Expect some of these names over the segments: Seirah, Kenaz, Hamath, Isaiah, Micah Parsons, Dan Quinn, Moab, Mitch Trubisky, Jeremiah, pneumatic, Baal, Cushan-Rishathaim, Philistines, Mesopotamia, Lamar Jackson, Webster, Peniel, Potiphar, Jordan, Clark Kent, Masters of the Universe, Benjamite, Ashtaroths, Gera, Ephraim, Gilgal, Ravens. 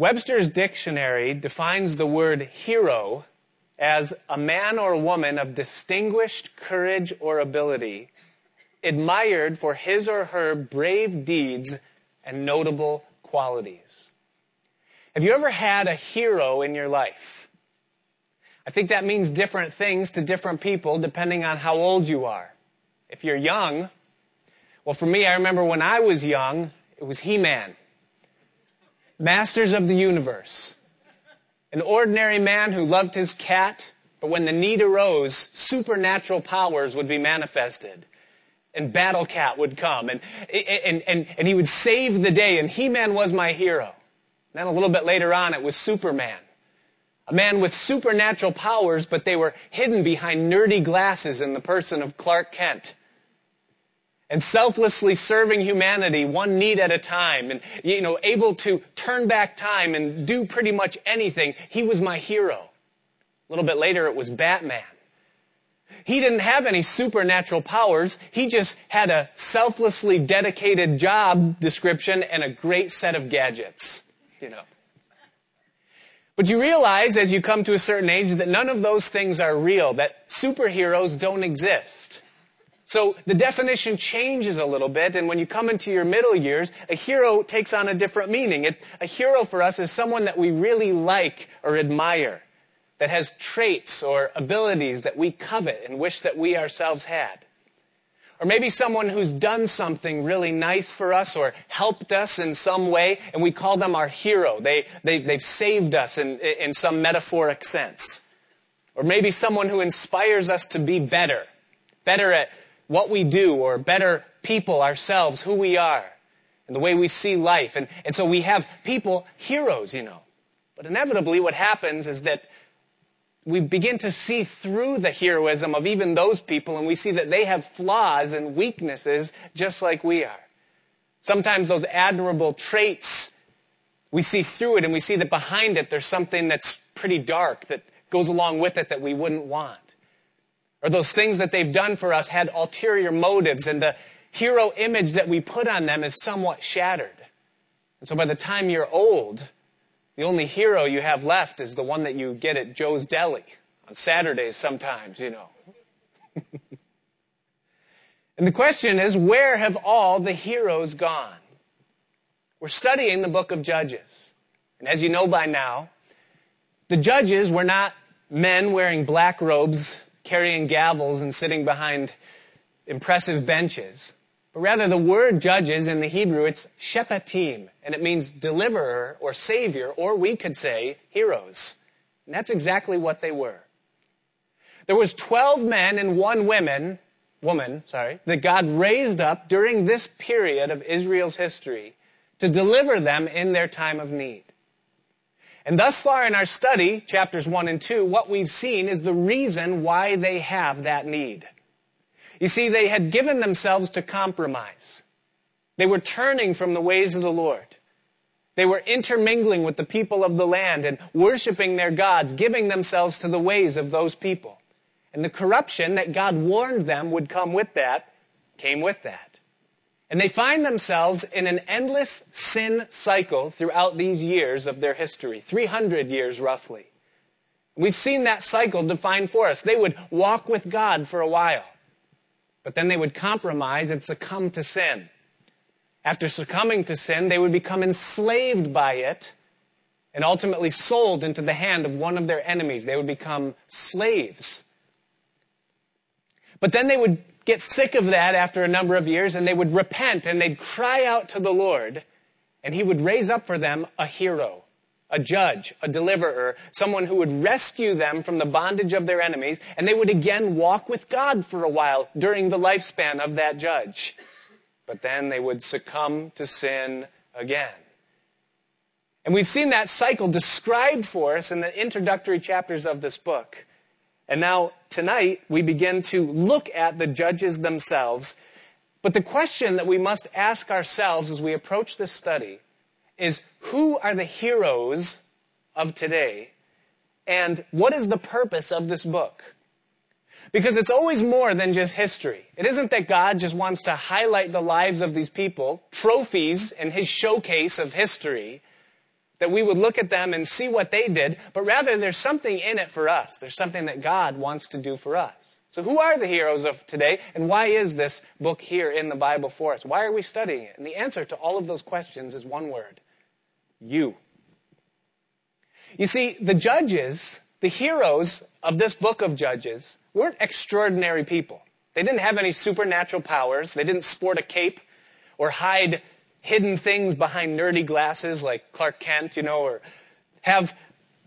Webster's dictionary defines the word hero as a man or woman of distinguished courage or ability, admired for his or her brave deeds and notable qualities. Have you ever had a hero in your life? I think that means different things to different people depending on how old you are. If you're young, well, for me, I remember when I was young, it was He-Man. Masters of the Universe. An ordinary man who loved his cat, but when the need arose, supernatural powers would be manifested. And Battle Cat would come, and he would save the day, and He-Man was my hero. And then a little bit later on, it was Superman. A man with supernatural powers, but they were hidden behind nerdy glasses in the person of Clark Kent. And selflessly serving humanity one need at a time, and able to turn back time and do pretty much anything. He was my hero. A little bit later, it was Batman. He didn't have any supernatural powers. He just had a selflessly dedicated job description and a great set of gadgets, But you realize as you come to a certain age that none of those things are real, that superheroes don't exist. So the definition changes a little bit, and when you come into your middle years, a hero takes on a different meaning. A hero for us is someone that we really like or admire, that has traits or abilities that we covet and wish that we ourselves had. Or maybe someone who's done something really nice for us or helped us in some way, and we call them our hero. They've saved us in some metaphoric sense. Or maybe someone who inspires us to be better at what we do, or better people ourselves, who we are, and the way we see life. And so we have people, heroes, But inevitably what happens is that we begin to see through the heroism of even those people, and we see that they have flaws and weaknesses just like we are. Sometimes those admirable traits, we see through it, and we see that behind it there's something that's pretty dark that goes along with it that we wouldn't want. Or those things that they've done for us had ulterior motives, and the hero image that we put on them is somewhat shattered. And so by the time you're old, the only hero you have left is the one that you get at Joe's Deli on Saturdays sometimes, And the question is, where have all the heroes gone? We're studying the book of Judges. And as you know by now, the judges were not men wearing black robes, carrying gavels and sitting behind impressive benches. But rather, the word judges in the Hebrew, it's shepatim, and it means deliverer or savior, or we could say heroes. And that's exactly what they were. There was 12 men and one woman, that God raised up during this period of Israel's history to deliver them in their time of need. And thus far in our study, chapters 1 and 2, what we've seen is the reason why they have that need. You see, they had given themselves to compromise. They were turning from the ways of the Lord. They were intermingling with the people of the land and worshiping their gods, giving themselves to the ways of those people. And the corruption that God warned them would come with that, came with that. And they find themselves in an endless sin cycle throughout these years of their history, 300 years roughly. We've seen that cycle defined for us. They would walk with God for a while, but then they would compromise and succumb to sin. After succumbing to sin, they would become enslaved by it and ultimately sold into the hand of one of their enemies. They would become slaves. But then they would get sick of that after a number of years, and they would repent, and they'd cry out to the Lord, and he would raise up for them a hero, a judge, a deliverer, someone who would rescue them from the bondage of their enemies, and they would again walk with God for a while during the lifespan of that judge. But then they would succumb to sin again. And we've seen that cycle described for us in the introductory chapters of this book. And now, tonight, we begin to look at the judges themselves. But the question that we must ask ourselves as we approach this study is, who are the heroes of today? And what is the purpose of this book? Because it's always more than just history. It isn't that God just wants to highlight the lives of these people, trophies in his showcase of history. that we would look at them and see what they did, but rather there's something in it for us. There's something that God wants to do for us. So who are the heroes of today, and why is this book here in the Bible for us? Why are we studying it? And the answer to all of those questions is one word: you. You see, the judges, the heroes of this book of Judges, weren't extraordinary people. They didn't have any supernatural powers. They didn't sport a cape or hide hidden things behind nerdy glasses like Clark Kent, or have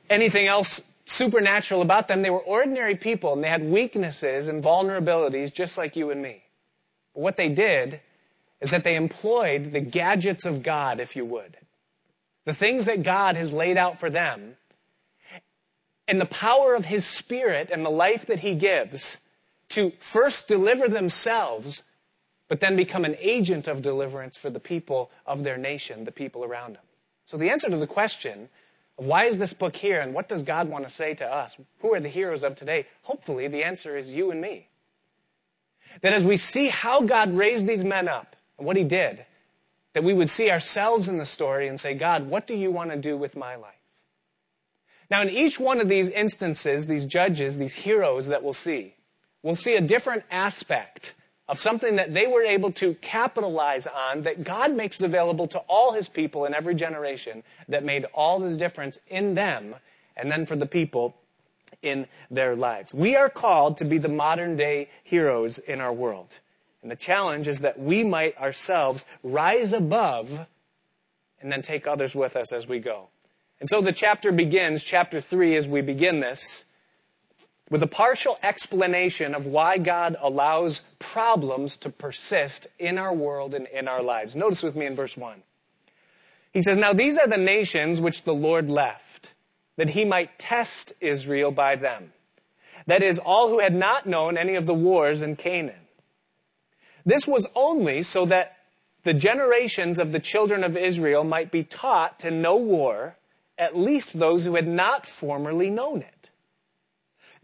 anything else supernatural about them. They were ordinary people, and they had weaknesses and vulnerabilities just like you and me. But what they did is that they employed the gadgets of God, if you would. The things that God has laid out for them, and the power of His Spirit and the life that He gives to first deliver themselves, but then become an agent of deliverance for the people of their nation, the people around them. So the answer to the question of why is this book here and what does God want to say to us, who are the heroes of today, hopefully the answer is you and me. That as we see how God raised these men up and what He did, that we would see ourselves in the story and say, God, what do you want to do with my life? Now, in each one of these instances, these judges, these heroes that we'll see a different aspect of something that they were able to capitalize on that God makes available to all His people in every generation that made all the difference in them and then for the people in their lives. We are called to be the modern-day heroes in our world. And the challenge is that we might ourselves rise above and then take others with us as we go. And so the chapter begins, chapter 3, as we begin this, with a partial explanation of why God allows problems to persist in our world and in our lives. Notice with me in verse 1. He says, "Now these are the nations which the Lord left, that He might test Israel by them. That is, all who had not known any of the wars in Canaan. This was only so that the generations of the children of Israel might be taught to know war, at least those who had not formerly known it.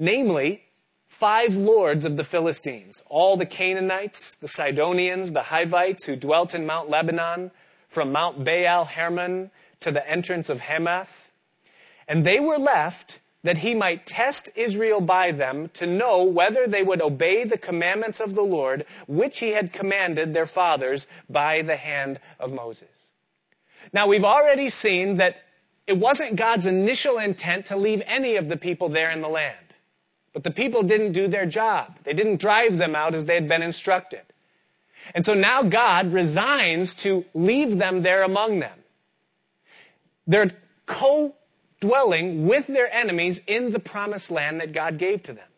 Namely, 5 lords of the Philistines, all the Canaanites, the Sidonians, the Hivites who dwelt in Mount Lebanon, from Mount Baal Hermon to the entrance of Hamath. And they were left that He might test Israel by them to know whether they would obey the commandments of the Lord, which He had commanded their fathers by the hand of Moses." Now, we've already seen that it wasn't God's initial intent to leave any of the people there in the land. But the people didn't do their job. They didn't drive them out as they had been instructed. And so now God resigns to leave them there among them. They're dwelling with their enemies in the promised land that God gave to them.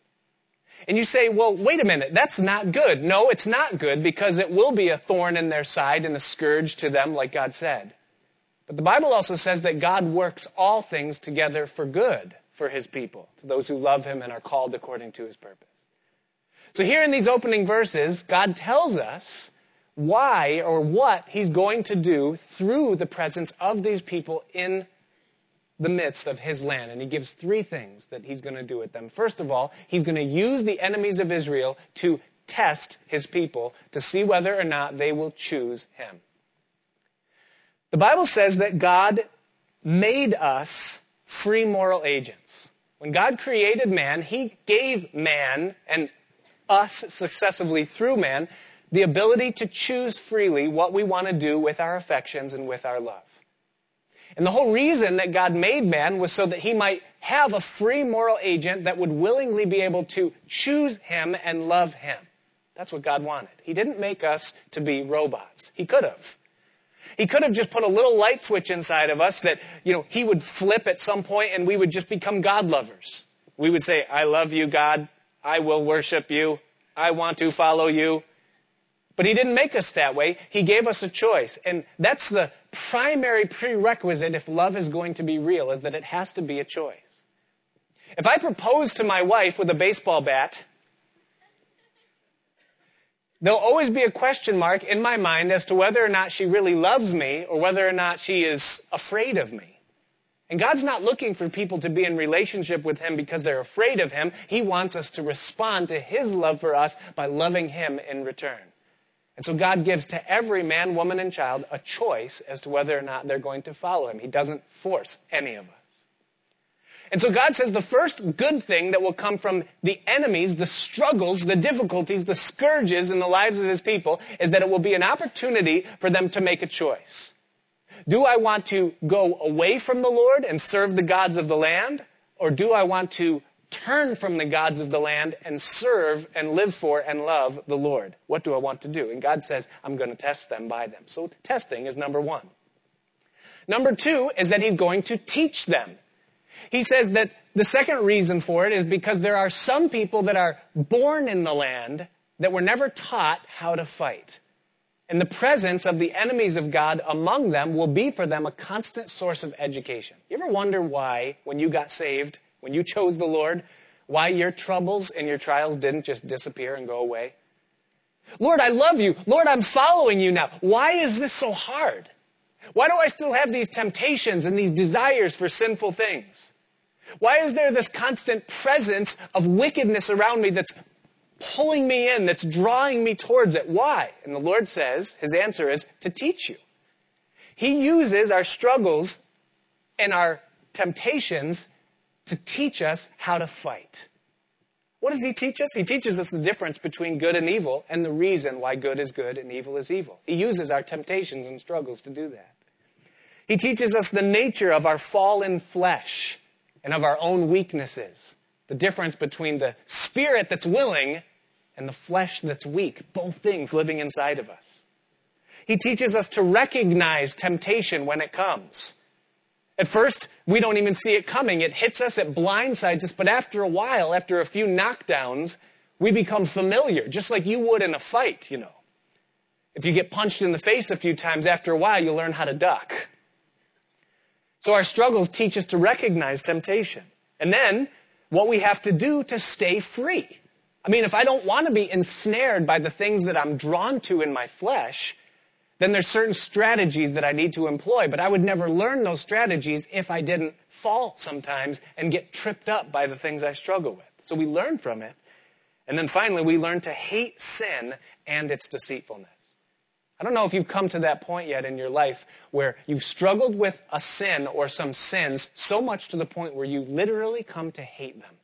And you say, well, wait a minute, that's not good. No, it's not good, because it will be a thorn in their side and a scourge to them, like God said. But the Bible also says that God works all things together for good for His people, to those who love Him and are called according to His purpose. So here in these opening verses, God tells us why or what He's going to do through the presence of these people in the midst of His land. And He gives 3 things that He's going to do with them. First of all, He's going to use the enemies of Israel to test His people to see whether or not they will choose Him. The Bible says that God made us free moral agents. When God created man, He gave man and us successively through man the ability to choose freely what we want to do with our affections and with our love. And the whole reason that God made man was so that He might have a free moral agent that would willingly be able to choose Him and love Him. That's what God wanted. He didn't make us to be robots. He could have. He could have just put a little light switch inside of us that, He would flip at some point and we would just become God lovers. We would say, I love you, God. I will worship you. I want to follow you. But He didn't make us that way. He gave us a choice. And that's the primary prerequisite if love is going to be real, is that it has to be a choice. If I propose to my wife with a baseball bat, there'll always be a question mark in my mind as to whether or not she really loves me or whether or not she is afraid of me. And God's not looking for people to be in relationship with Him because they're afraid of Him. He wants us to respond to His love for us by loving Him in return. And so God gives to every man, woman, and child a choice as to whether or not they're going to follow him. He doesn't force any of us. And so God says the first good thing that will come from the enemies, the struggles, the difficulties, the scourges in the lives of his people is that it will be an opportunity for them to make a choice. Do I want to go away from the Lord and serve the gods of the land? Or do I want to turn from the gods of the land and serve and live for and love the Lord? What do I want to do? And God says, I'm going to test them by them. So testing is number one. Number two is that he's going to teach them. He says that the second reason for it is because there are some people that are born in the land that were never taught how to fight. And the presence of the enemies of God among them will be for them a constant source of education. You ever wonder why, when you got saved, when you chose the Lord, why your troubles and your trials didn't just disappear and go away? Lord, I love you. Lord, I'm following you now. Why is this so hard? Why do I still have these temptations and these desires for sinful things? Why is there this constant presence of wickedness around me that's pulling me in, that's drawing me towards it? Why? And the Lord says, his answer is to teach you. He uses our struggles and our temptations to teach us how to fight. What does he teach us? He teaches us the difference between good and evil and the reason why good is good and evil is evil. He uses our temptations and struggles to do that. He teaches us the nature of our fallen flesh and of our own weaknesses. The difference between the spirit that's willing and the flesh that's weak. Both things living inside of us. He teaches us to recognize temptation when it comes. At first, we don't even see it coming. It hits us, it blindsides us. But after a while, after a few knockdowns, we become familiar. Just like you would in a fight, you know. If you get punched in the face a few times, after a while, you learn how to duck. So our struggles teach us to recognize temptation. And then, what we have to do to stay free. I mean, if I don't want to be ensnared by the things that I'm drawn to in my flesh, then there's certain strategies that I need to employ. But I would never learn those strategies if I didn't fall sometimes and get tripped up by the things I struggle with. So we learn from it. And then finally, we learn to hate sin and its deceitfulness. I don't know if you've come to that point yet in your life where you've struggled with a sin or some sins so much to the point where you literally come to hate them.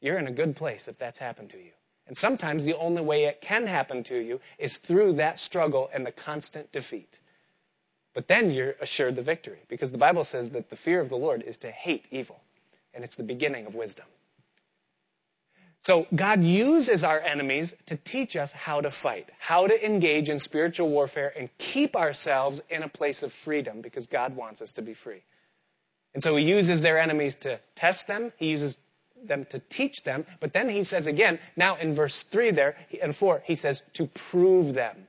You're in a good place if that's happened to you. And sometimes the only way it can happen to you is through that struggle and the constant defeat. But then you're assured the victory because the Bible says that the fear of the Lord is to hate evil. And it's the beginning of wisdom. So God uses our enemies to teach us how to fight, how to engage in spiritual warfare and keep ourselves in a place of freedom because God wants us to be free. And so he uses their enemies to test them. He uses them to teach them. But then he says again, now in verse 3 there and 4, he says to prove them.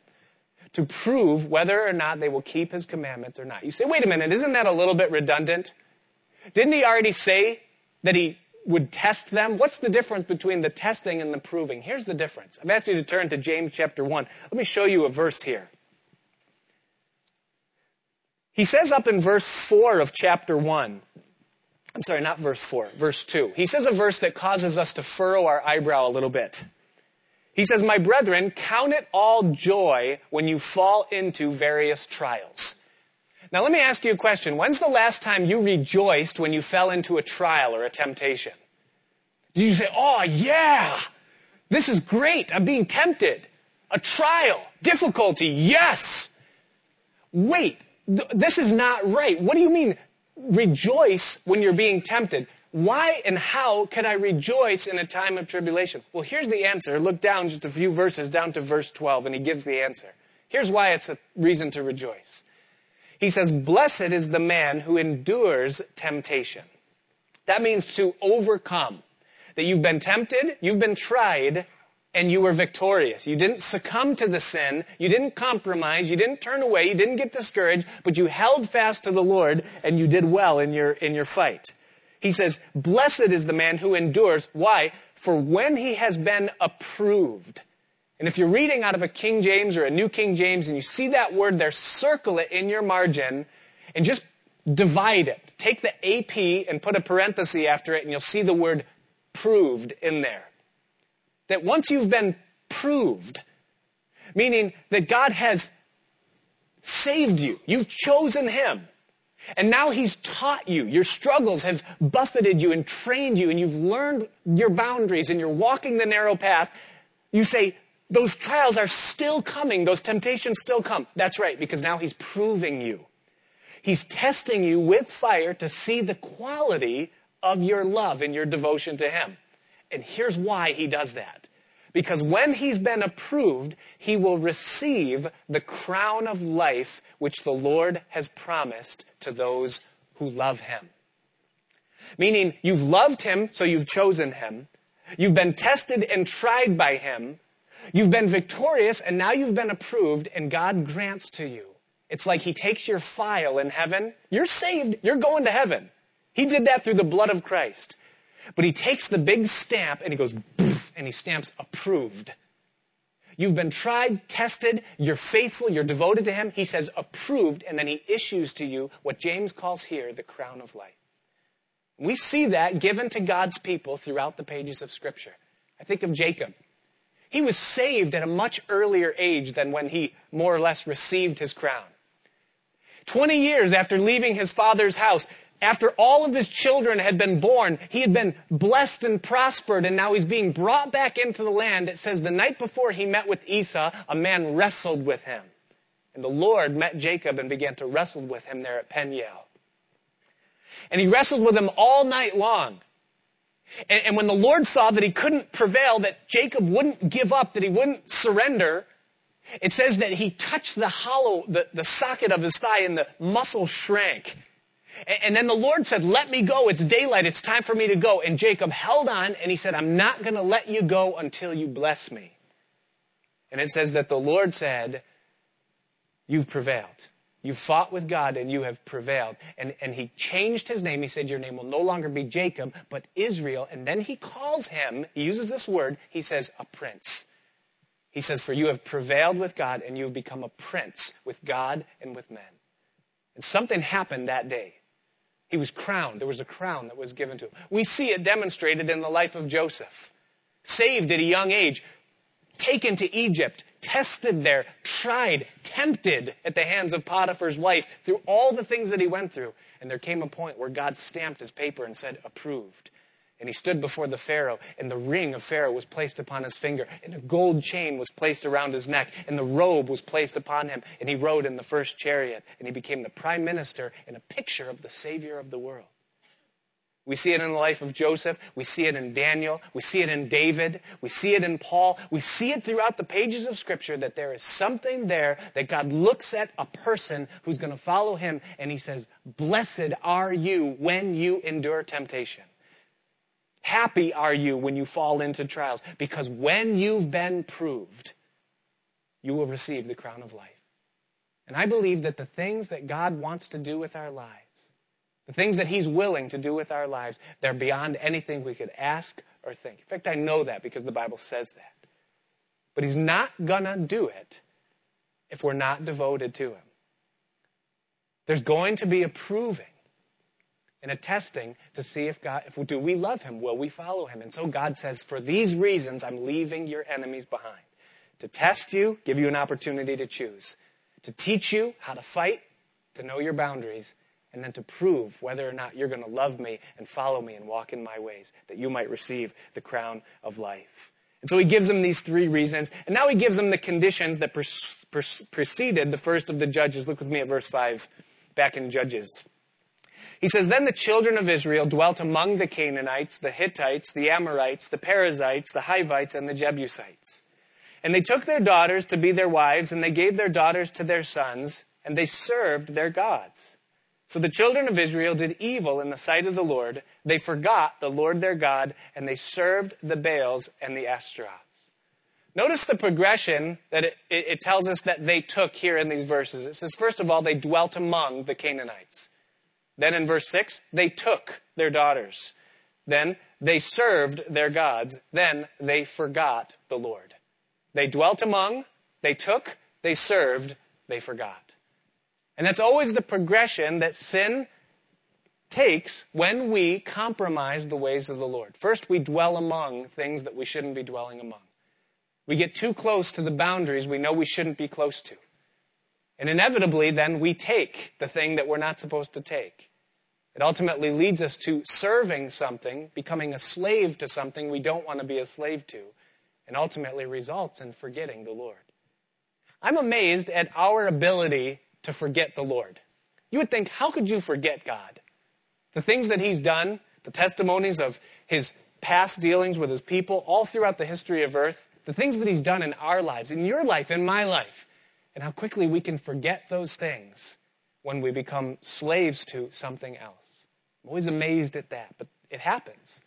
To prove whether or not they will keep his commandments or not. You say, wait a minute, isn't that a little bit redundant? Didn't he already say that he would test them? What's the difference between the testing and the proving? Here's the difference. I've asked you to turn to James chapter 1. Let me show you a verse here. He says up in verse 4 of chapter 1, I'm sorry, not verse 4, verse 2. He says a verse that causes us to furrow our eyebrow a little bit. He says, my brethren, count it all joy when you fall into various trials. Now, let me ask you a question. When's the last time you rejoiced when you fell into a trial or a temptation? Did you say, oh, yeah, this is great. I'm being tempted. A trial, difficulty, yes. Wait, this is not right. What do you mean rejoice when you're being tempted? Why and how can I rejoice in a time of tribulation? Well, here's the answer. Look down just a few verses, down to verse 12, and he gives the answer. Here's why it's a reason to rejoice. He says, blessed is the man who endures temptation. That means to overcome. That you've been tempted, you've been tried, and you were victorious. You didn't succumb to the sin, you didn't compromise, you didn't turn away, you didn't get discouraged, but you held fast to the Lord and you did well in your fight. He says, blessed is the man who endures. Why? For when he has been approved. And if you're reading out of a King James or a New King James and you see that word there, circle it in your margin and just divide it. Take the AP and put a parenthesis after it and you'll see the word proved in there. That once you've been proved, meaning that God has saved you. You've chosen him. And now he's taught you. Your struggles have buffeted you and trained you, and you've learned your boundaries, and you're walking the narrow path. You say, those trials are still coming. Those temptations still come. That's right, because now he's proving you. He's testing you with fire to see the quality of your love and your devotion to him. And here's why he does that. Because when he's been approved, he will receive the crown of life which the Lord has promised to those who love him. Meaning, you've loved him, so you've chosen him. You've been tested and tried by him. You've been victorious, and now you've been approved, and God grants to you. It's like he takes your file in heaven. You're saved. You're going to heaven. He did that through the blood of Christ. But he takes the big stamp, and he goes, poof, and he stamps approved. You've been tried, tested, you're faithful, you're devoted to him. He says approved, and then he issues to you what James calls here the crown of life. We see that given to God's people throughout the pages of Scripture. I think of Jacob. He was saved at a much earlier age than when he more or less received his crown. 20 years after leaving his father's house, after all of his children had been born, he had been blessed and prospered, and now he's being brought back into the land. It says the night before he met with Esau, a man wrestled with him. And the Lord met Jacob and began to wrestle with him there at Peniel. And he wrestled with him all night long. And when the Lord saw that he couldn't prevail, that Jacob wouldn't give up, that he wouldn't surrender, it says that he touched the hollow, the socket of his thigh, and the muscle shrank. And then the Lord said, let me go. It's daylight. It's time for me to go. And Jacob held on, and he said, I'm not going to let you go until you bless me. And it says that the Lord said, you've prevailed. You've fought with God, and you have prevailed. And he changed his name. He said, your name will no longer be Jacob, but Israel. And then he calls him, he uses this word, he says, a prince. He says, for you have prevailed with God, and you have become a prince with God and with men. And something happened that day. He was crowned. There was a crown that was given to him. We see it demonstrated in the life of Joseph. Saved at a young age, taken to Egypt, tested there, tried, tempted at the hands of Potiphar's wife, through all the things that he went through. And there came a point where God stamped his paper and said, approved. And he stood before the Pharaoh, and the ring of Pharaoh was placed upon his finger, and a gold chain was placed around his neck, and the robe was placed upon him, and he rode in the first chariot, and he became the prime minister and a picture of the Savior of the world. We see it in the life of Joseph. We see it in Daniel. We see it in David. We see it in Paul. We see it throughout the pages of Scripture that there is something there that God looks at a person who's going to follow him, and he says, blessed are you when you endure temptation. Happy are you when you fall into trials, because when you've been proved, you will receive the crown of life. And I believe that the things that God wants to do with our lives, the things that he's willing to do with our lives, they're beyond anything we could ask or think. In fact, I know that because the Bible says that. But he's not going to do it if we're not devoted to him. There's going to be a proving and a testing to see if God, do we love him? Will we follow him? And so God says, for these reasons, I'm leaving your enemies behind. To test you, give you an opportunity to choose. To teach you how to fight, to know your boundaries, and then to prove whether or not you're going to love me and follow me and walk in my ways, that you might receive the crown of life. And so he gives them these three reasons, and now he gives them the conditions that preceded the first of the judges. Look with me at verse 5, back in Judges. He says, then the children of Israel dwelt among the Canaanites, the Hittites, the Amorites, the Perizzites, the Hivites, and the Jebusites. And they took their daughters to be their wives, and they gave their daughters to their sons, and they served their gods. So the children of Israel did evil in the sight of the Lord. They forgot the Lord their God, and they served the Baals and the Ashtaroths. Notice the progression that it tells us that they took here in these verses. It says, first of all, they dwelt among the Canaanites. Then in verse 6, they took their daughters. Then they served their gods. Then they forgot the Lord. They dwelt among, they took, they served, they forgot. And that's always the progression that sin takes when we compromise the ways of the Lord. First, we dwell among things that we shouldn't be dwelling among. We get too close to the boundaries we know we shouldn't be close to. And inevitably, then, we take the thing that we're not supposed to take. It ultimately leads us to serving something, becoming a slave to something we don't want to be a slave to, and ultimately results in forgetting the Lord. I'm amazed at our ability to forget the Lord. You would think, how could you forget God? The things that he's done, the testimonies of his past dealings with his people, all throughout the history of earth, the things that he's done in our lives, in your life, in my life, and how quickly we can forget those things when we become slaves to something else. I'm always amazed at that, but it happens.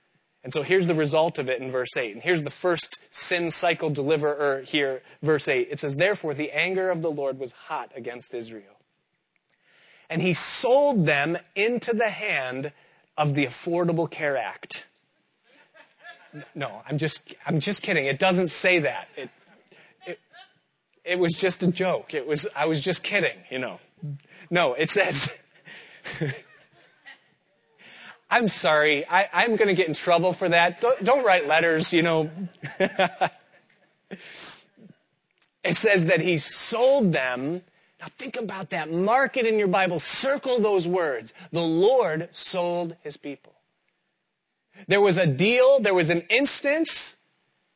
And so here's the result of it in verse 8. And here's the first sin cycle deliverer here, verse 8. It says, therefore, the anger of the Lord was hot against Israel. And he sold them into the hand of the Affordable Care Act. No, I'm just kidding. It doesn't say that. It was just a joke. I was just kidding, you know. No, it says... I'm sorry, I'm going to get in trouble for that. Don't write letters, you know. It says that he sold them. Now think about that. Mark it in your Bible. Circle those words. The Lord sold his people. There was a deal. There was an instance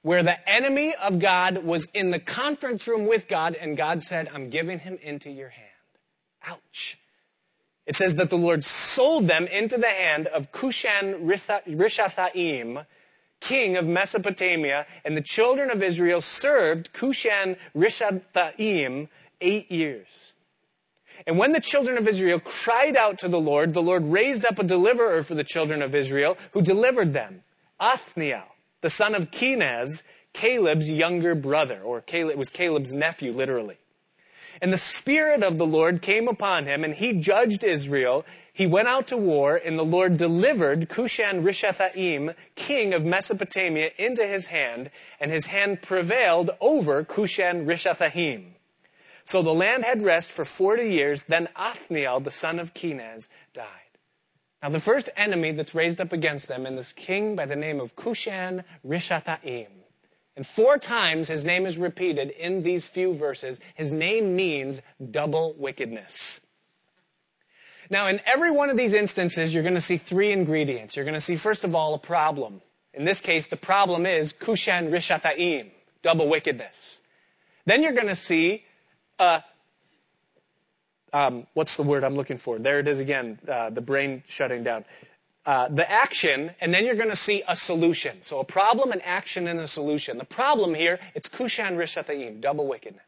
where the enemy of God was in the conference room with God, and God said, I'm giving him into your hand. Ouch. It says that the Lord sold them into the hand of Cushan-Rishathaim, king of Mesopotamia, and the children of Israel served Cushan-Rishathaim 8 years. And when the children of Israel cried out to the Lord raised up a deliverer for the children of Israel who delivered them, Othniel, the son of Kenaz, Caleb's younger brother, or it was Caleb's nephew, literally. And the Spirit of the Lord came upon him, and he judged Israel. He went out to war, and the Lord delivered Cushan-Rishathaim, king of Mesopotamia, into his hand, and his hand prevailed over Cushan-Rishathaim. So the land had rest for 40 years, then Othniel, the son of Kenaz, died. Now the first enemy that's raised up against them is this king by the name of Cushan-Rishathaim. And 4 times his name is repeated in these few verses. His name means double wickedness. Now, in every one of these instances, you're going to see 3 ingredients. You're going to see, first of all, a problem. In this case, the problem is Cushan-Rishathaim, double wickedness. Then you're going to see, what's the word I'm looking for? There it is again, the brain shutting down. The action, and then you're going to see a solution. So a problem, an action, and a solution. The problem here, it's Cushan-Rishathaim, double wickedness.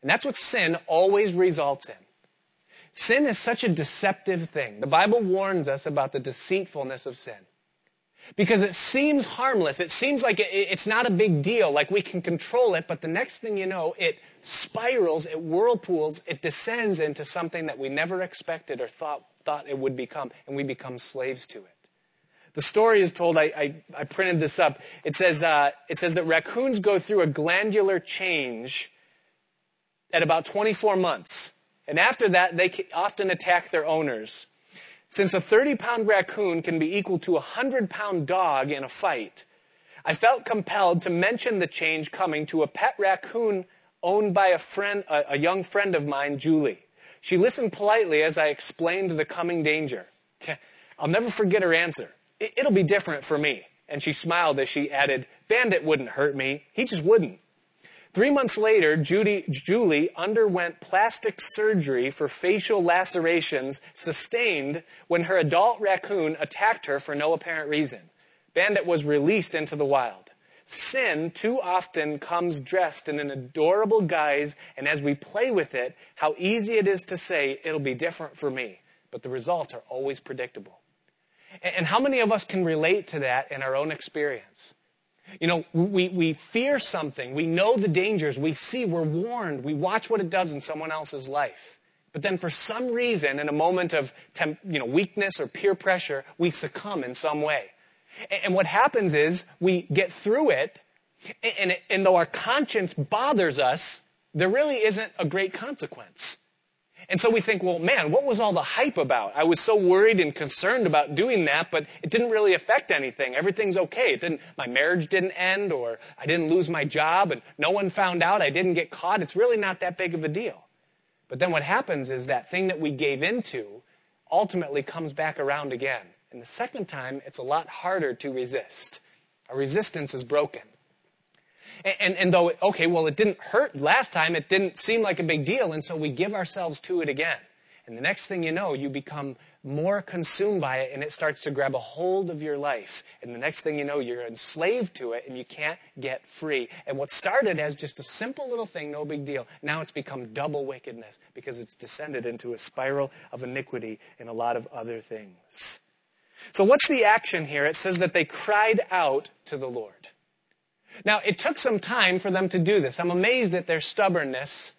And that's what sin always results in. Sin is such a deceptive thing. The Bible warns us about the deceitfulness of sin. Because it seems harmless. It seems like it's not a big deal, like we can control it. But the next thing you know, it spirals, it whirlpools, it descends into something that we never expected or thought it would become, and we become slaves to it. The story is told, I printed this up. It says that raccoons go through a glandular change at about 24 months. And after that, they often attack their owners. Since a 30-pound raccoon can be equal to a 100-pound dog in a fight, I felt compelled to mention the change coming to a pet raccoon owned by a young friend of mine, Julie. She listened politely as I explained the coming danger. I'll never forget her answer. It'll be different for me. And she smiled as she added, Bandit wouldn't hurt me. He just wouldn't. 3 months later, Julie underwent plastic surgery for facial lacerations sustained when her adult raccoon attacked her for no apparent reason. Bandit was released into the wild. Sin too often comes dressed in an adorable guise, and as we play with it, how easy it is to say, it'll be different for me. But the results are always predictable. And how many of us can relate to that in our own experience? You know, we fear something. We know the dangers. We see, we're warned. We watch what it does in someone else's life. But then for some reason, in a moment of weakness or peer pressure, we succumb in some way. And what happens is we get through it, and though our conscience bothers us, there really isn't a great consequence. And so we think, well, man, what was all the hype about? I was so worried and concerned about doing that, but it didn't really affect anything. Everything's okay. My marriage didn't end, or I didn't lose my job, and no one found out. I didn't get caught. It's really not that big of a deal. But then what happens is that thing that we gave into ultimately comes back around again. And the second time, it's a lot harder to resist. Our resistance is broken. And though, okay, well, it didn't hurt last time, it didn't seem like a big deal, and so we give ourselves to it again. And the next thing you know, you become more consumed by it, and it starts to grab a hold of your life. And the next thing you know, you're enslaved to it, and you can't get free. And what started as just a simple little thing, no big deal, now it's become double wickedness, because it's descended into a spiral of iniquity and a lot of other things. So what's the action here? It says that they cried out to the Lord. Now, it took some time for them to do this. I'm amazed at their stubbornness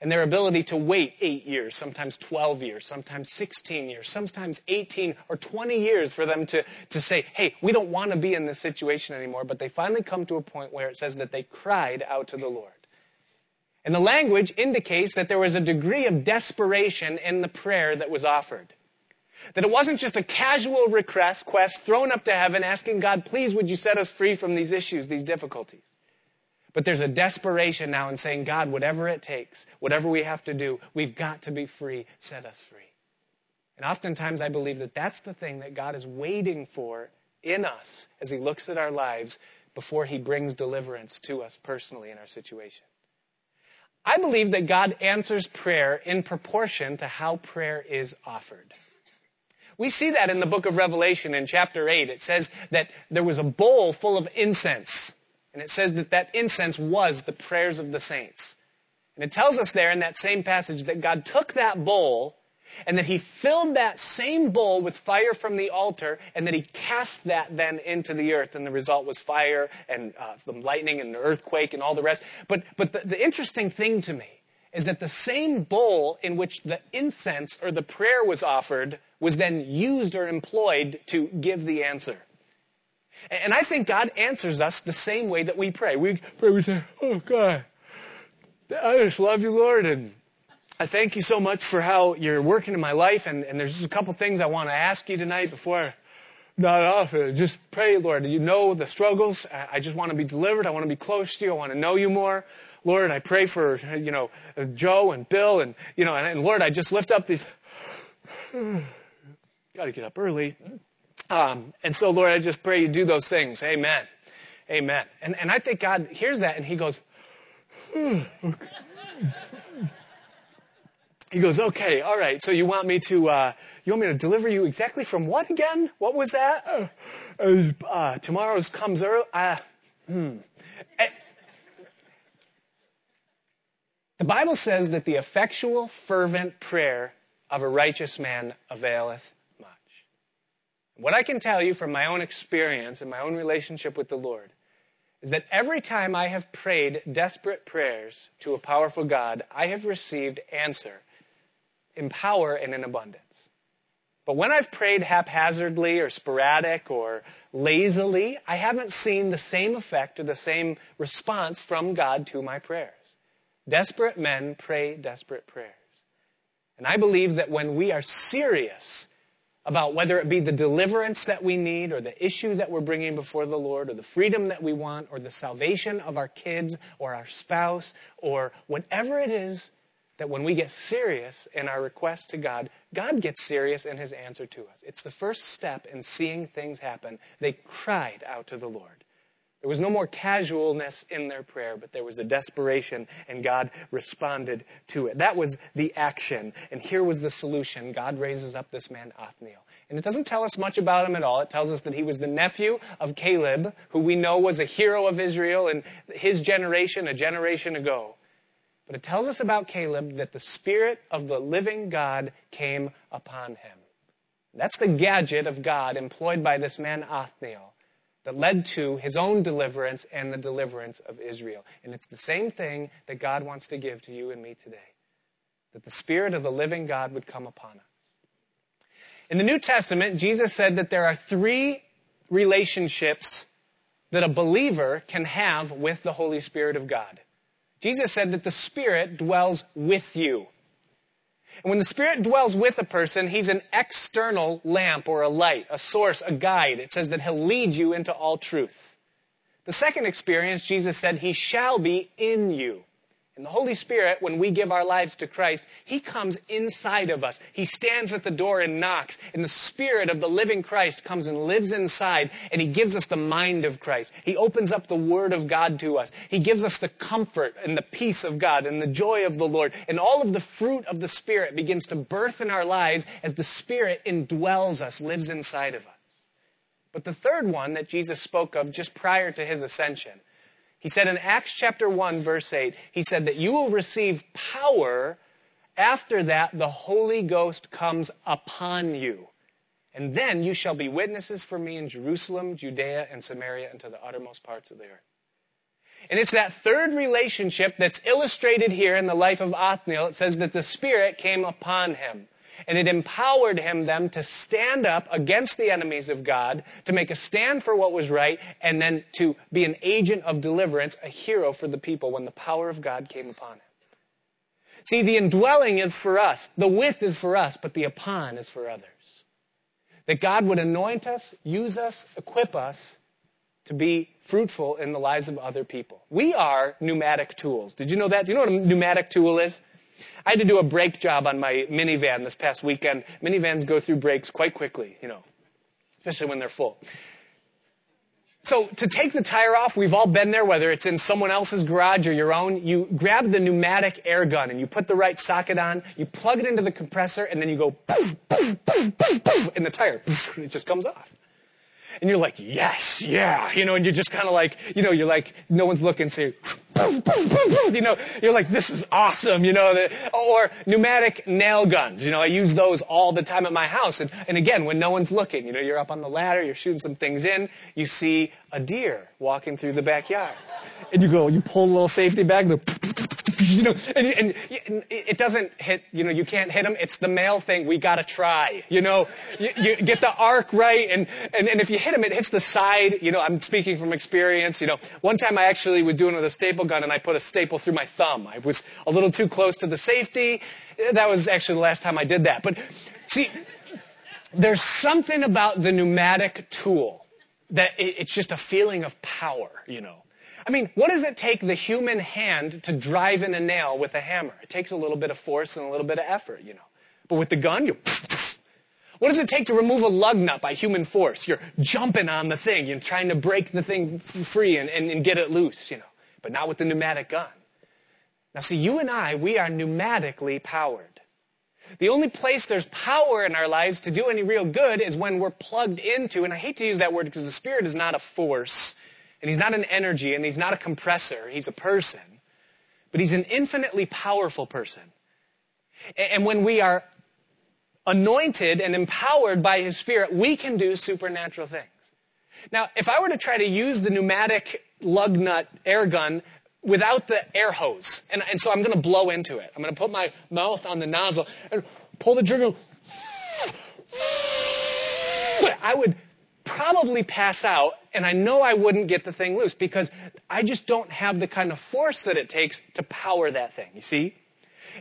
and their ability to wait 8 years, sometimes 12 years, sometimes 16 years, sometimes 18 or 20 years for them to say, hey, we don't want to be in this situation anymore. But they finally come to a point where it says that they cried out to the Lord. And the language indicates that there was a degree of desperation in the prayer that was offered. That it wasn't just a casual request thrown up to heaven asking God, please, would you set us free from these issues, these difficulties? But there's a desperation now in saying, God, whatever it takes, whatever we have to do, we've got to be free, set us free. And oftentimes I believe that that's the thing that God is waiting for in us as he looks at our lives before he brings deliverance to us personally in our situation. I believe that God answers prayer in proportion to how prayer is offered. We see that in the book of Revelation in chapter 8. It says that there was a bowl full of incense. And it says that that incense was the prayers of the saints. And it tells us there in that same passage that God took that bowl and that he filled that same bowl with fire from the altar and that he cast that then into the earth. And the result was fire and some lightning and an earthquake and all the rest. But the interesting thing to me is that the same bowl in which the incense or the prayer was offered was then used or employed to give the answer. And I think God answers us the same way that we pray. We pray, we say, oh God, I just love you, Lord, and I thank you so much for how you're working in my life, and there's just a couple things I want to ask you tonight before I nod off. Just pray, Lord, you know the struggles. I just want to be delivered. I want to be close to you. I want to know you more. Lord, I pray for, Joe and Bill, and, and Lord, I just lift up these... Got to get up early. And so, Lord, I just pray you do those things. Amen. Amen. And I think God hears that, and he goes, okay, all right, so you want me to deliver you exactly from what again? What was that? Tomorrow's comes early. The Bible says that the effectual, fervent prayer of a righteous man availeth. What I can tell you from my own experience and my own relationship with the Lord is that every time I have prayed desperate prayers to a powerful God, I have received answer in power and in abundance. But when I've prayed haphazardly or sporadic or lazily, I haven't seen the same effect or the same response from God to my prayers. Desperate men pray desperate prayers. And I believe that when we are serious about whether it be the deliverance that we need or the issue that we're bringing before the Lord or the freedom that we want or the salvation of our kids or our spouse or whatever it is, that when we get serious in our request to God, God gets serious in his answer to us. It's the first step in seeing things happen. They cried out to the Lord. There was no more casualness in their prayer, but there was a desperation, and God responded to it. That was the action, and here was the solution. God raises up this man, Othniel. And it doesn't tell us much about him at all. It tells us that he was the nephew of Caleb, who we know was a hero of Israel in his generation, a generation ago. But it tells us about Caleb that the Spirit of the living God came upon him. That's the gadget of God employed by this man, Othniel, that led to his own deliverance and the deliverance of Israel. And it's the same thing that God wants to give to you and me today, that the Spirit of the living God would come upon us. In the New Testament, Jesus said that there are three relationships that a believer can have with the Holy Spirit of God. Jesus said that the Spirit dwells with you. And when the Spirit dwells with a person, he's an external lamp or a light, a source, a guide. It says that he'll lead you into all truth. The second experience, Jesus said, he shall be in you. And the Holy Spirit, when we give our lives to Christ, he comes inside of us. He stands at the door and knocks. And the Spirit of the living Christ comes and lives inside, and he gives us the mind of Christ. He opens up the Word of God to us. He gives us the comfort and the peace of God and the joy of the Lord. And all of the fruit of the Spirit begins to birth in our lives as the Spirit indwells us, lives inside of us. But the third one that Jesus spoke of just prior to his ascension, he said in Acts chapter 1, verse 8, he said that you will receive power after that the Holy Ghost comes upon you. And then you shall be witnesses for me in Jerusalem, Judea, and Samaria, and to the uttermost parts of the earth. And it's that third relationship that's illustrated here in the life of Othniel. It says that the Spirit came upon him. And it empowered them to stand up against the enemies of God, to make a stand for what was right, and then to be an agent of deliverance, a hero for the people when the power of God came upon him. See, the indwelling is for us, the with is for us, but the upon is for others. That God would anoint us, use us, equip us to be fruitful in the lives of other people. We are pneumatic tools. Did you know that? Do you know what a pneumatic tool is? I had to do a brake job on my minivan this past weekend. Minivans go through brakes quite quickly, you know, especially when they're full. So to take the tire off, we've all been there, whether it's in someone else's garage or your own, you grab the pneumatic air gun and you put the right socket on, you plug it into the compressor, and then you go poof, poof, poof, poof, poof, and the tire, poof, and it just comes off. And you're like, yes, yeah, you know, and you're just kind of like, you know, you're like, no one's looking, so you know, you're like, this is awesome, you know. Or pneumatic nail guns, you know, I use those all the time at my house. And again, when no one's looking, you know, you're up on the ladder, you're shooting some things in, you see a deer walking through the backyard. And you go, you pull a little safety bag, you know, and it doesn't hit, you know, you can't hit them. It's the male thing. We got to try, you know. You get the arc right, and if you hit them, it hits the side. You know, I'm speaking from experience, you know. One time I actually was doing it with a staple gun, and I put a staple through my thumb. I was a little too close to the safety. That was actually the last time I did that. But see, there's something about the pneumatic tool that it's just a feeling of power, you know. I mean, what does it take the human hand to drive in a nail with a hammer? It takes a little bit of force and a little bit of effort, you know. But with the gun, you... What does it take to remove a lug nut by human force? You're jumping on the thing. You're trying to break the thing free and get it loose, you know. But not with the pneumatic gun. Now, see, you and I, we are pneumatically powered. The only place there's power in our lives to do any real good is when we're plugged into, and I hate to use that word because the Spirit is not a force, and he's not an energy, and he's not a compressor. He's a person. But he's an infinitely powerful person. And when we are anointed and empowered by his Spirit, we can do supernatural things. Now, if I were to try to use the pneumatic lug nut air gun without the air hose, and so I'm going to blow into it. I'm going to put my mouth on the nozzle and pull the trigger. I would probably pass out, and I know I wouldn't get the thing loose because I just don't have the kind of force that it takes to power that thing, you see?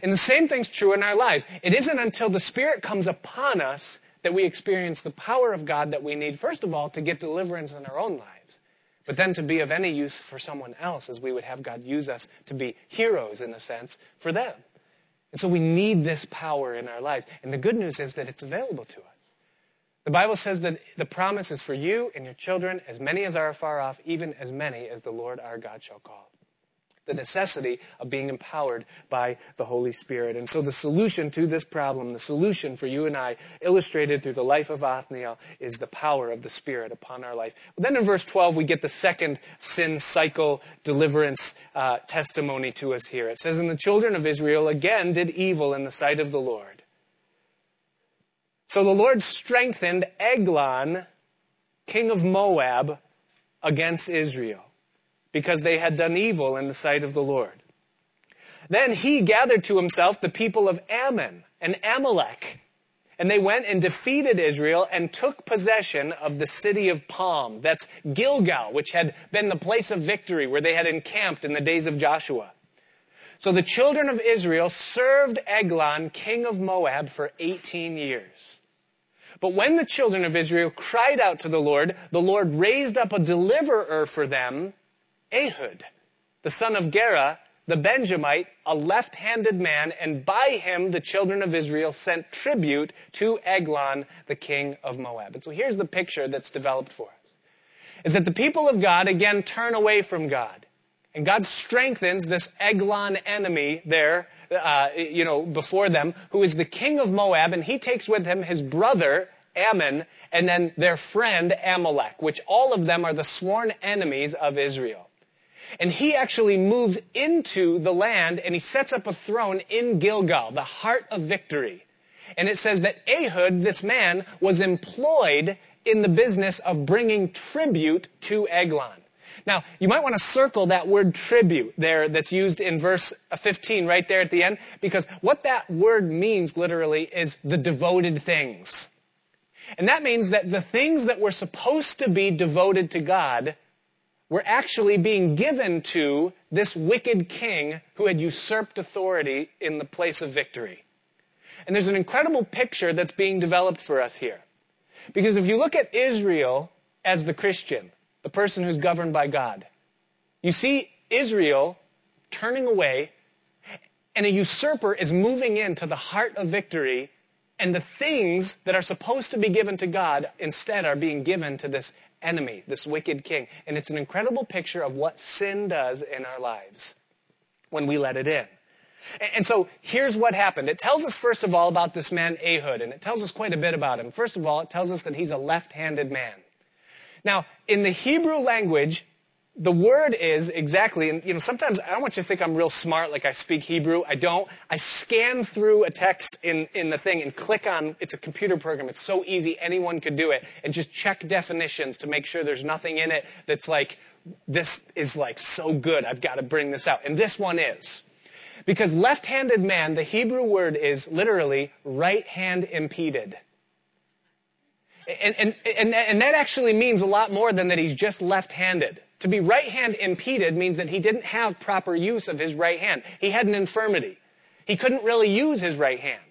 And the same thing's true in our lives. It isn't until the Spirit comes upon us that we experience the power of God that we need, first of all, to get deliverance in our own lives, but then to be of any use for someone else, as we would have God use us to be heroes, in a sense, for them. And so we need this power in our lives. And the good news is that it's available to us. The Bible says that the promise is for you and your children, as many as are afar off, even as many as the Lord our God shall call. The necessity of being empowered by the Holy Spirit. And so the solution to this problem, the solution for you and I, illustrated through the life of Othniel, is the power of the Spirit upon our life. But then in verse 12, we get the second sin cycle deliverance testimony to us here. It says, "And the children of Israel again did evil in the sight of the Lord. So the Lord strengthened Eglon, king of Moab, against Israel, because they had done evil in the sight of the Lord. Then he gathered to himself the people of Ammon and Amalek, and they went and defeated Israel and took possession of the city of palms." That's Gilgal, which had been the place of victory where they had encamped in the days of Joshua. So the children of Israel served Eglon, king of Moab, for 18 years. But when the children of Israel cried out to the Lord raised up a deliverer for them, Ehud, the son of Gera, the Benjamite, a left-handed man, and by him the children of Israel sent tribute to Eglon, the king of Moab. And so here's the picture that's developed for us, is that the people of God again turn away from God. And God strengthens this Eglon enemy there, before them, who is the king of Moab, and he takes with him his brother, Ammon, and then their friend, Amalek, which all of them are the sworn enemies of Israel. And he actually moves into the land, and he sets up a throne in Gilgal, the heart of victory. And it says that Ehud, this man, was employed in the business of bringing tribute to Eglon. Now, you might want to circle that word tribute there that's used in verse 15 right there at the end, because what that word means literally is the devoted things. And that means that the things that were supposed to be devoted to God were actually being given to this wicked king who had usurped authority in the place of victory. And there's an incredible picture that's being developed for us here. Because if you look at Israel as the Christian, the person who's governed by God, you see Israel turning away, and a usurper is moving into the heart of victory, and the things that are supposed to be given to God instead are being given to this enemy, this wicked king. And it's an incredible picture of what sin does in our lives when we let it in. And so here's what happened. It tells us, first of all, about this man Ehud, and it tells us quite a bit about him. First of all, it tells us that he's a left-handed man. Now, in the Hebrew language, the word is exactly, and sometimes I don't want you to think I'm real smart, like I speak Hebrew. I don't. I scan through a text in the thing and click on, it's a computer program. It's so easy, anyone could do it, and just check definitions to make sure there's nothing in it that's like, this is like so good, I've got to bring this out. And this one is. Because left-handed man, the Hebrew word is literally right hand impeded. And that actually means a lot more than that he's just left-handed. To be right-hand impeded means that he didn't have proper use of his right hand. He had an infirmity. He couldn't really use his right hand.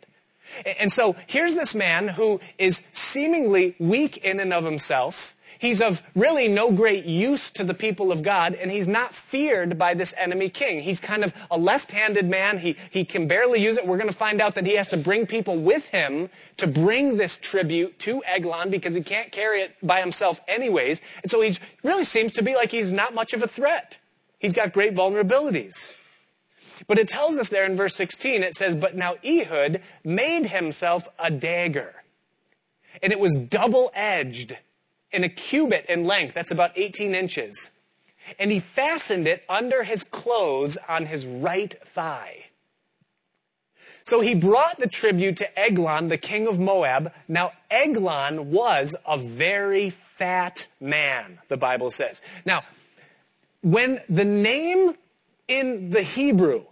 And so here's this man who is seemingly weak in and of himself. He's of really no great use to the people of God, and he's not feared by this enemy king. He's kind of a left-handed man. He can barely use it. We're going to find out that he has to bring people with him to bring this tribute to Eglon because he can't carry it by himself anyways. And so he really seems to be like he's not much of a threat. He's got great vulnerabilities. But it tells us there in verse 16, it says, "But now Ehud made himself a dagger, and it was double-edged, in a cubit in length," that's about 18 inches, "and he fastened it under his clothes on his right thigh. So he brought the tribute to Eglon, the king of Moab. Now Eglon was a very fat man," the Bible says. Now, when the name in the Hebrew,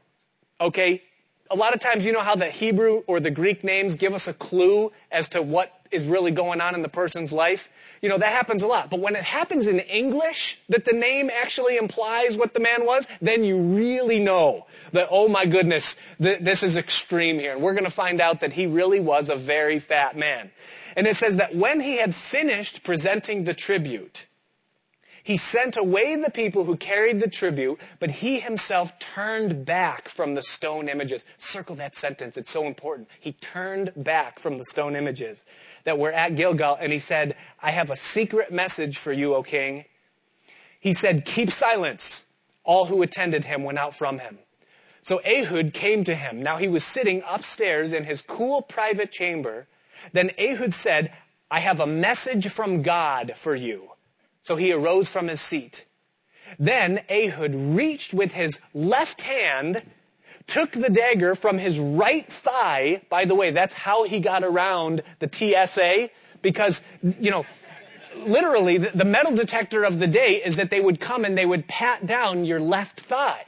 a lot of times you know how the Hebrew or the Greek names give us a clue as to what is really going on in the person's life. That happens a lot. But when it happens in English, that the name actually implies what the man was, then you really know that, oh my goodness, this is extreme here. And we're going to find out that he really was a very fat man. And it says that when he had finished presenting the tribute, he sent away the people who carried the tribute, but he himself turned back from the stone images. Circle that sentence. It's so important. He turned back from the stone images that were at Gilgal, and he said, "I have a secret message for you, O king." He said, "Keep silence." All who attended him went out from him. So Ehud came to him. Now he was sitting upstairs in his cool private chamber. Then Ehud said, "I have a message from God for you." So he arose from his seat. Then Ehud reached with his left hand, took the dagger from his right thigh. By the way, that's how he got around the TSA, because, literally the metal detector of the day is that they would come and they would pat down your left thigh.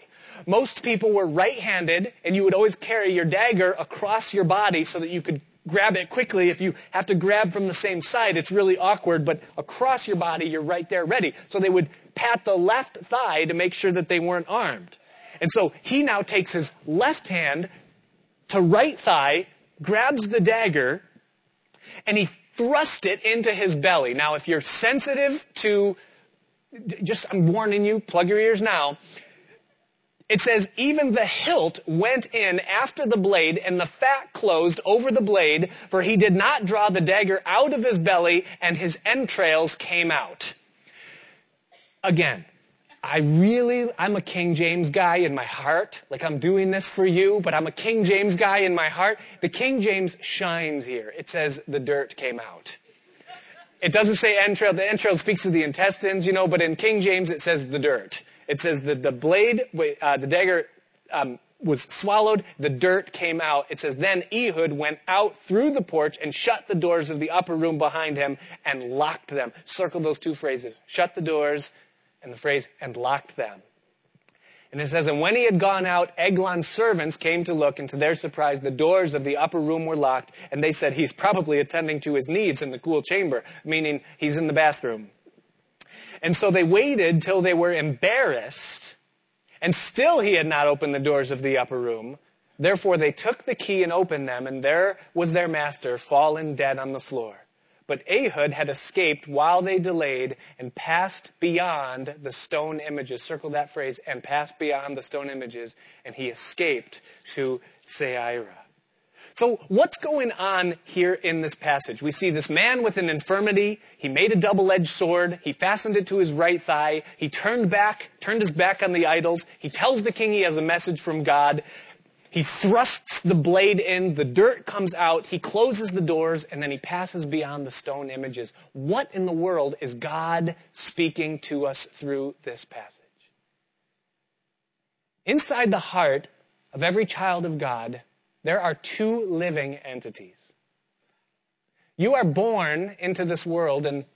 Most people were right-handed, and you would always carry your dagger across your body so that you could grab it quickly. If you have to grab from the same side, it's really awkward, but across your body, you're right there ready. So they would pat the left thigh to make sure that they weren't armed. And so he now takes his left hand to right thigh, grabs the dagger, and he thrusts it into his belly. Now, if you're sensitive to, just I'm warning you, plug your ears now. It says, even the hilt went in after the blade, and the fat closed over the blade, for he did not draw the dagger out of his belly, and his entrails came out. Again, I'm a King James guy in my heart. Like, I'm doing this for you, but I'm a King James guy in my heart. The King James shines here. It says the dirt came out. It doesn't say entrail. The entrail speaks of the intestines, but in King James it says the dirt. It says that the dagger was swallowed, the dirt came out. It says, then Ehud went out through the porch and shut the doors of the upper room behind him and locked them. Circle those two phrases. Shut the doors and the phrase, and locked them. And it says, and when he had gone out, Eglon's servants came to look, and to their surprise, the doors of the upper room were locked, and they said, he's probably attending to his needs in the cool chamber, meaning he's in the bathroom. And so they waited till they were embarrassed, and still he had not opened the doors of the upper room. Therefore they took the key and opened them, and there was their master fallen dead on the floor. But Ehud had escaped while they delayed and passed beyond the stone images. Circle that phrase, and passed beyond the stone images, and he escaped to Seirah. So what's going on here in this passage? We see this man with an infirmity. He made a double-edged sword. He fastened it to his right thigh. He turned his back on the idols. He tells the king he has a message from God. He thrusts the blade in. The dirt comes out. He closes the doors, and then he passes beyond the stone images. What in the world is God speaking to us through this passage? Inside the heart of every child of God, there are two living entities. You are born into this world, and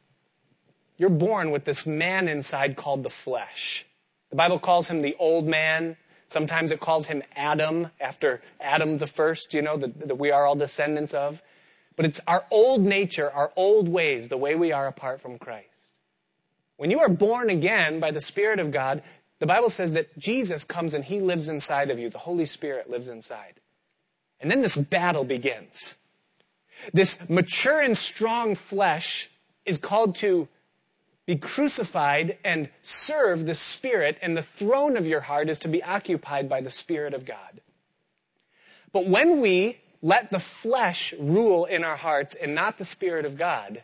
you're born with this man inside called the flesh. The Bible calls him the old man. Sometimes it calls him Adam, after Adam the first, that we are all descendants of. But it's our old nature, our old ways, the way we are apart from Christ. When you are born again by the Spirit of God, the Bible says that Jesus comes and he lives inside of you. The Holy Spirit lives inside. And then this battle begins. This mature and strong flesh is called to be crucified and serve the Spirit, and the throne of your heart is to be occupied by the Spirit of God. But when we let the flesh rule in our hearts and not the Spirit of God,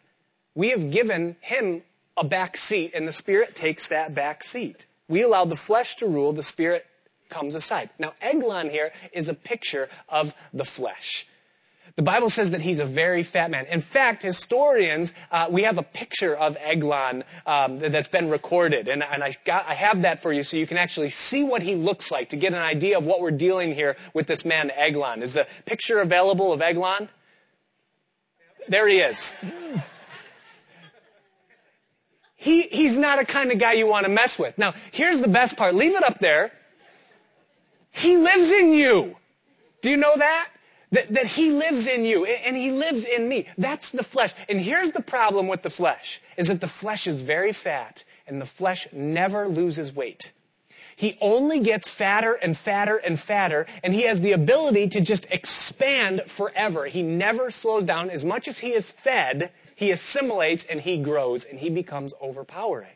we have given him a back seat, and the Spirit takes that back seat. We allow the flesh to rule, the Spirit comes aside. Now, Eglon here is a picture of the flesh. The Bible says that he's a very fat man. In fact, historians, we have a picture of Eglon that's been recorded, and I have that for you so you can actually see what he looks like to get an idea of what we're dealing here with this man Eglon. Is the picture available of Eglon? There he is. He's not a kind of guy you want to mess with. Now, here's the best part. Leave it up there. He lives in you. Do you know that? That he lives in you, and he lives in me. That's the flesh. And here's the problem with the flesh, is that the flesh is very fat, and the flesh never loses weight. He only gets fatter and fatter and fatter, and he has the ability to just expand forever. He never slows down. As much as he is fed, he assimilates, and he grows, and he becomes overpowering.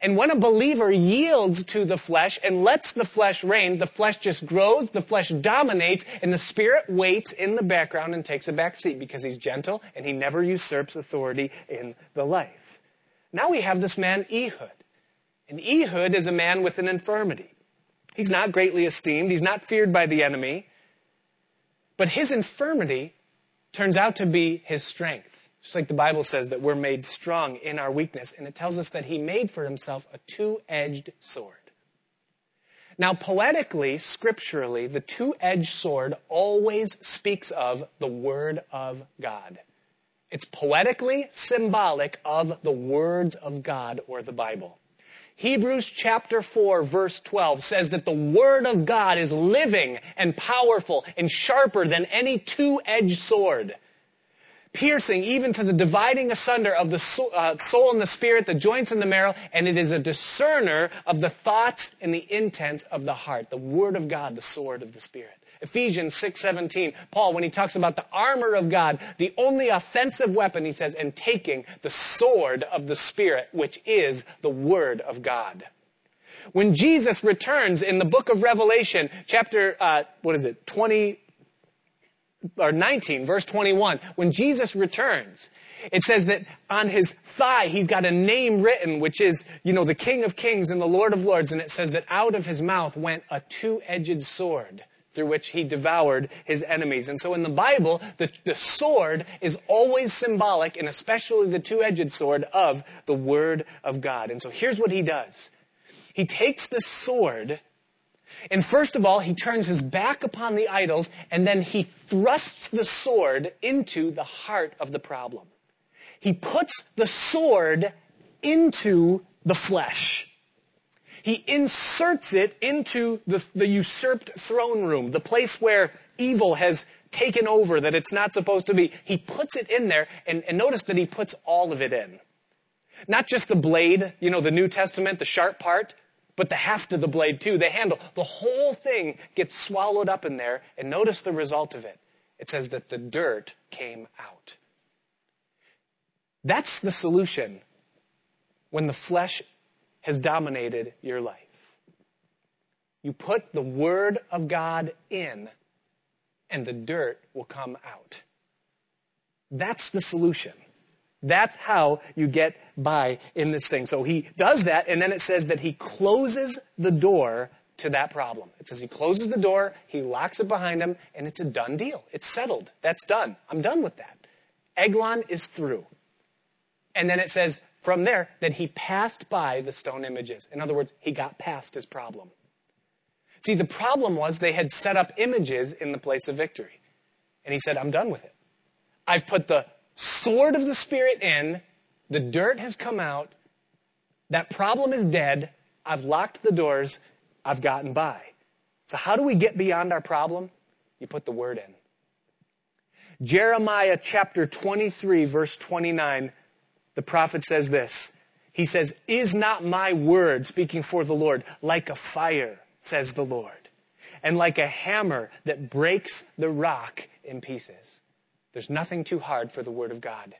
And when a believer yields to the flesh and lets the flesh reign, the flesh just grows, the flesh dominates, and the Spirit waits in the background and takes a back seat because he's gentle and he never usurps authority in the life. Now we have this man Ehud. And Ehud is a man with an infirmity. He's not greatly esteemed. He's not feared by the enemy. But his infirmity turns out to be his strength. Just like the Bible says that we're made strong in our weakness, and it tells us that he made for himself a two-edged sword. Now, poetically, scripturally, the two-edged sword always speaks of the Word of God. It's poetically symbolic of the words of God or the Bible. Hebrews chapter 4, verse 12 says that the Word of God is living and powerful and sharper than any two-edged sword. piercing even to the dividing asunder of the soul and the spirit, the joints and the marrow, and it is a discerner of the thoughts and the intents of the heart. The word of God, the sword of the spirit. Ephesians 6:17, Paul, when he talks about the armor of God, the only offensive weapon, he says, and taking the sword of the Spirit, which is the Word of God. When Jesus returns in the book of Revelation, chapter, 20 or 19, verse 21, when Jesus returns, it says that on his thigh, he's got a name written, which is, the King of Kings and the Lord of Lords, and it says that out of his mouth went a two-edged sword, through which he devoured his enemies. And so in the Bible, the sword is always symbolic, and especially the two-edged sword, of the Word of God. And so here's what he does. He takes this sword, and first of all, he turns his back upon the idols, and then he thrusts the sword into the heart of the problem. He puts the sword into the flesh. He inserts it into the usurped throne room, the place where evil has taken over, that it's not supposed to be. He puts it in there, and notice that he puts all of it in. Not just the blade, the New Testament, the sharp part, but the haft of the blade too, the handle. The whole thing gets swallowed up in there, and notice the result of it. It says that the dirt came out. That's the solution when the flesh has dominated your life. You put the Word of God in, and the dirt will come out. That's the solution. That's how you get by in this thing. So he does that, and then it says that he closes the door to that problem. It says he closes the door, he locks it behind him, and it's a done deal. It's settled. That's done. I'm done with that. Eglon is through. And then it says, from there, that he passed by the stone images. In other words, he got past his problem. See, the problem was they had set up images in the place of victory. And he said, I'm done with it. I've put the sword of the Spirit in. The dirt has come out. That problem is dead. I've locked the doors. I've gotten by. So how do we get beyond our problem? You put the word in. Jeremiah chapter 23, verse 29 says, the prophet says this. He says, is not my word, speaking for the Lord, like a fire, says the Lord, and like a hammer that breaks the rock in pieces? There's nothing too hard for the word of God.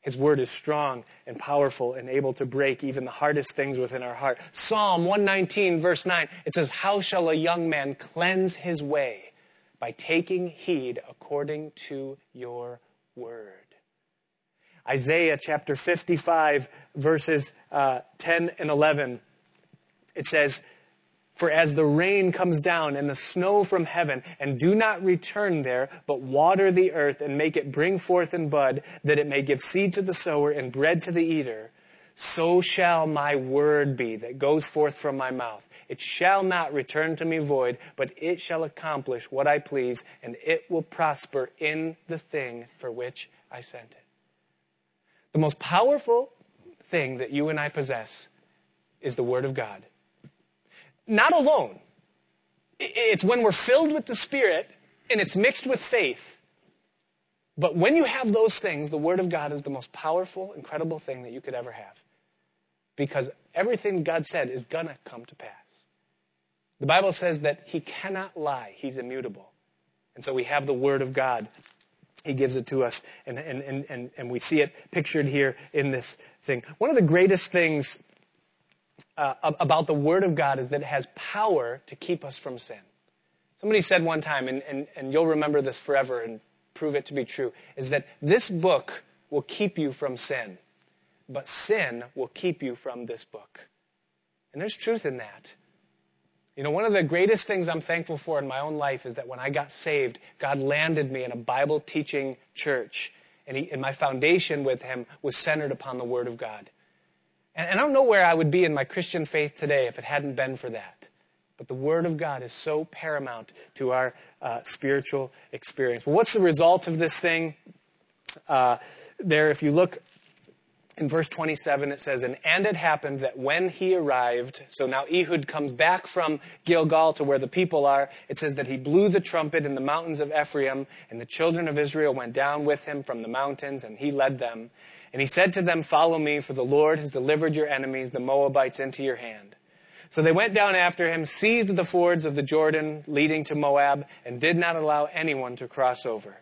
His word is strong and powerful and able to break even the hardest things within our heart. Psalm 119, verse 9, it says, how shall a young man cleanse his way? By taking heed according to your word. Isaiah chapter 55, verses 10 and 11, it says, for as the rain comes down and the snow from heaven, and do not return there, but water the earth and make it bring forth in bud, that it may give seed to the sower and bread to the eater, so shall my word be that goes forth from my mouth. It shall not return to me void, but it shall accomplish what I please, and it will prosper in the thing for which I sent it. The most powerful thing that you and I possess is the Word of God. Not alone. It's when we're filled with the Spirit and it's mixed with faith. But when you have those things, the Word of God is the most powerful, incredible thing that you could ever have. Because everything God said is going to come to pass. The Bible says that He cannot lie. He's immutable. And so we have the Word of God. He gives it to us, and we see it pictured here in this thing. One of the greatest things about the Word of God is that it has power to keep us from sin. Somebody said one time, and you'll remember this forever and prove it to be true, is that this book will keep you from sin, but sin will keep you from this book. And there's truth in that. One of the greatest things I'm thankful for in my own life is that when I got saved, God landed me in a Bible-teaching church. And my foundation with Him was centered upon the Word of God. And I don't know where I would be in my Christian faith today if it hadn't been for that. But the Word of God is so paramount to our spiritual experience. Well, what's the result of this thing? If you look In verse 27, it says, And it happened that when he arrived, so now Ehud comes back from Gilgal to where the people are. It says that he blew the trumpet in the mountains of Ephraim, and the children of Israel went down with him from the mountains, and he led them. And he said to them, Follow me, for the Lord has delivered your enemies, the Moabites, into your hand. So they went down after him, seized the fords of the Jordan leading to Moab, and did not allow anyone to cross over.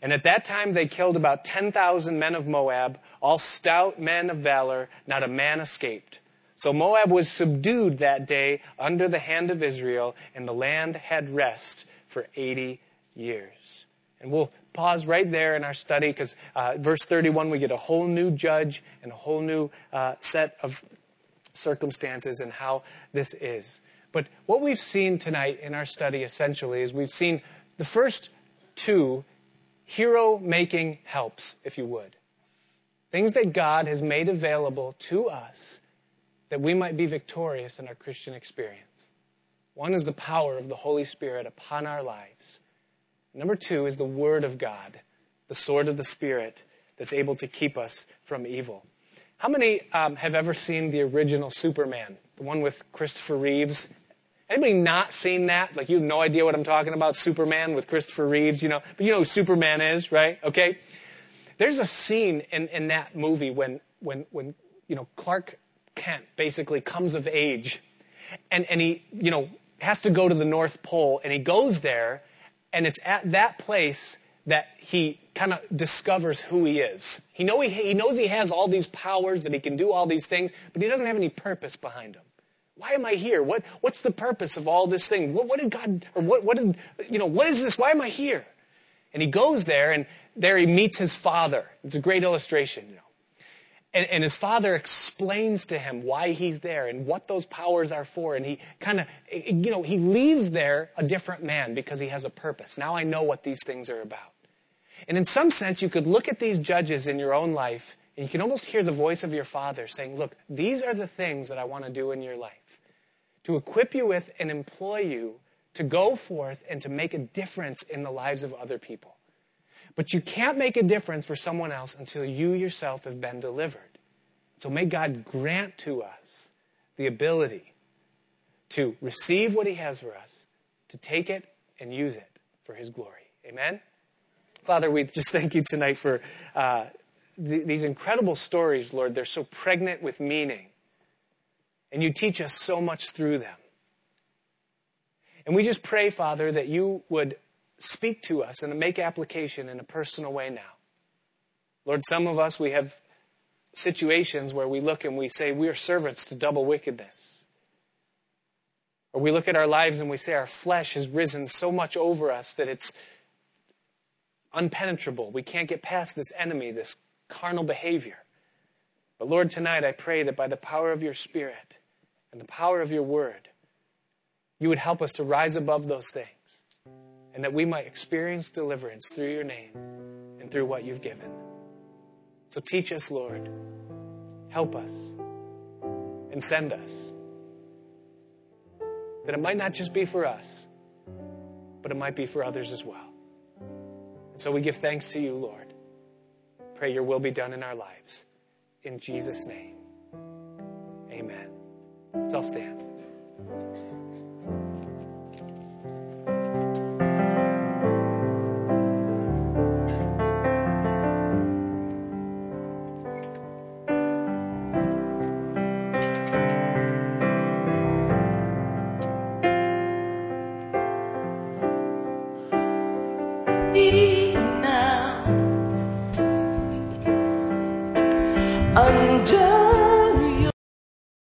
And at that time they killed about 10,000 men of Moab, all stout men of valor, not a man escaped. So Moab was subdued that day under the hand of Israel, and the land had rest for 80 years. And we'll pause right there in our study, because verse 31, we get a whole new judge and a whole new set of circumstances and how this is. But what we've seen tonight in our study, essentially, is we've seen the first two hero-making helps, if you would. Things that God has made available to us that we might be victorious in our Christian experience. One is the power of the Holy Spirit upon our lives. Number two is the Word of God, the sword of the Spirit that's able to keep us from evil. How many have ever seen the original Superman, the one with Christopher Reeves? Anybody not seen that? Like, you have no idea what I'm talking about, Superman with Christopher Reeves, you know. But you know who Superman is, right? Okay. There's a scene in that movie when you know, Clark Kent basically comes of age, and he, you know, has to go to the North Pole, and he goes there, and it's at that place that he kind of discovers who he is. He knows he has all these powers, that he can do all these things, but he doesn't have any purpose behind him. Why am I here? What's the purpose of all this thing? What did God, or what did, you know, what is this? Why am I here? And he goes there, and there he meets his father. It's a great illustration, you know. And his father explains to him why he's there and what those powers are for. And he kind of, you know, he leaves there a different man because he has a purpose. Now I know what these things are about. And in some sense, you could look at these judges in your own life, and you can almost hear the voice of your father saying, look, these are the things that I want to do in your life, to equip you with and employ you to go forth and to make a difference in the lives of other people. But you can't make a difference for someone else until you yourself have been delivered. So may God grant to us the ability to receive what he has for us, to take it and use it for his glory. Amen? Father, we just thank you tonight for these incredible stories, Lord. They're so pregnant with meaning. And you teach us so much through them. And we just pray, Father, that you would speak to us and to make application in a personal way now. Lord, some of us, we have situations where we look and we say, we are servants to double wickedness. Or we look at our lives and we say, our flesh has risen so much over us that it's unpenetrable. We can't get past this enemy, this carnal behavior. But Lord, tonight I pray that by the power of your Spirit and the power of your Word, you would help us to rise above those things, and that we might experience deliverance through your name and through what you've given. So teach us, Lord. Help us. And send us. That it might not just be for us, but it might be for others as well. And so we give thanks to you, Lord. Pray your will be done in our lives. In Jesus' name. Amen. Let's all stand. Under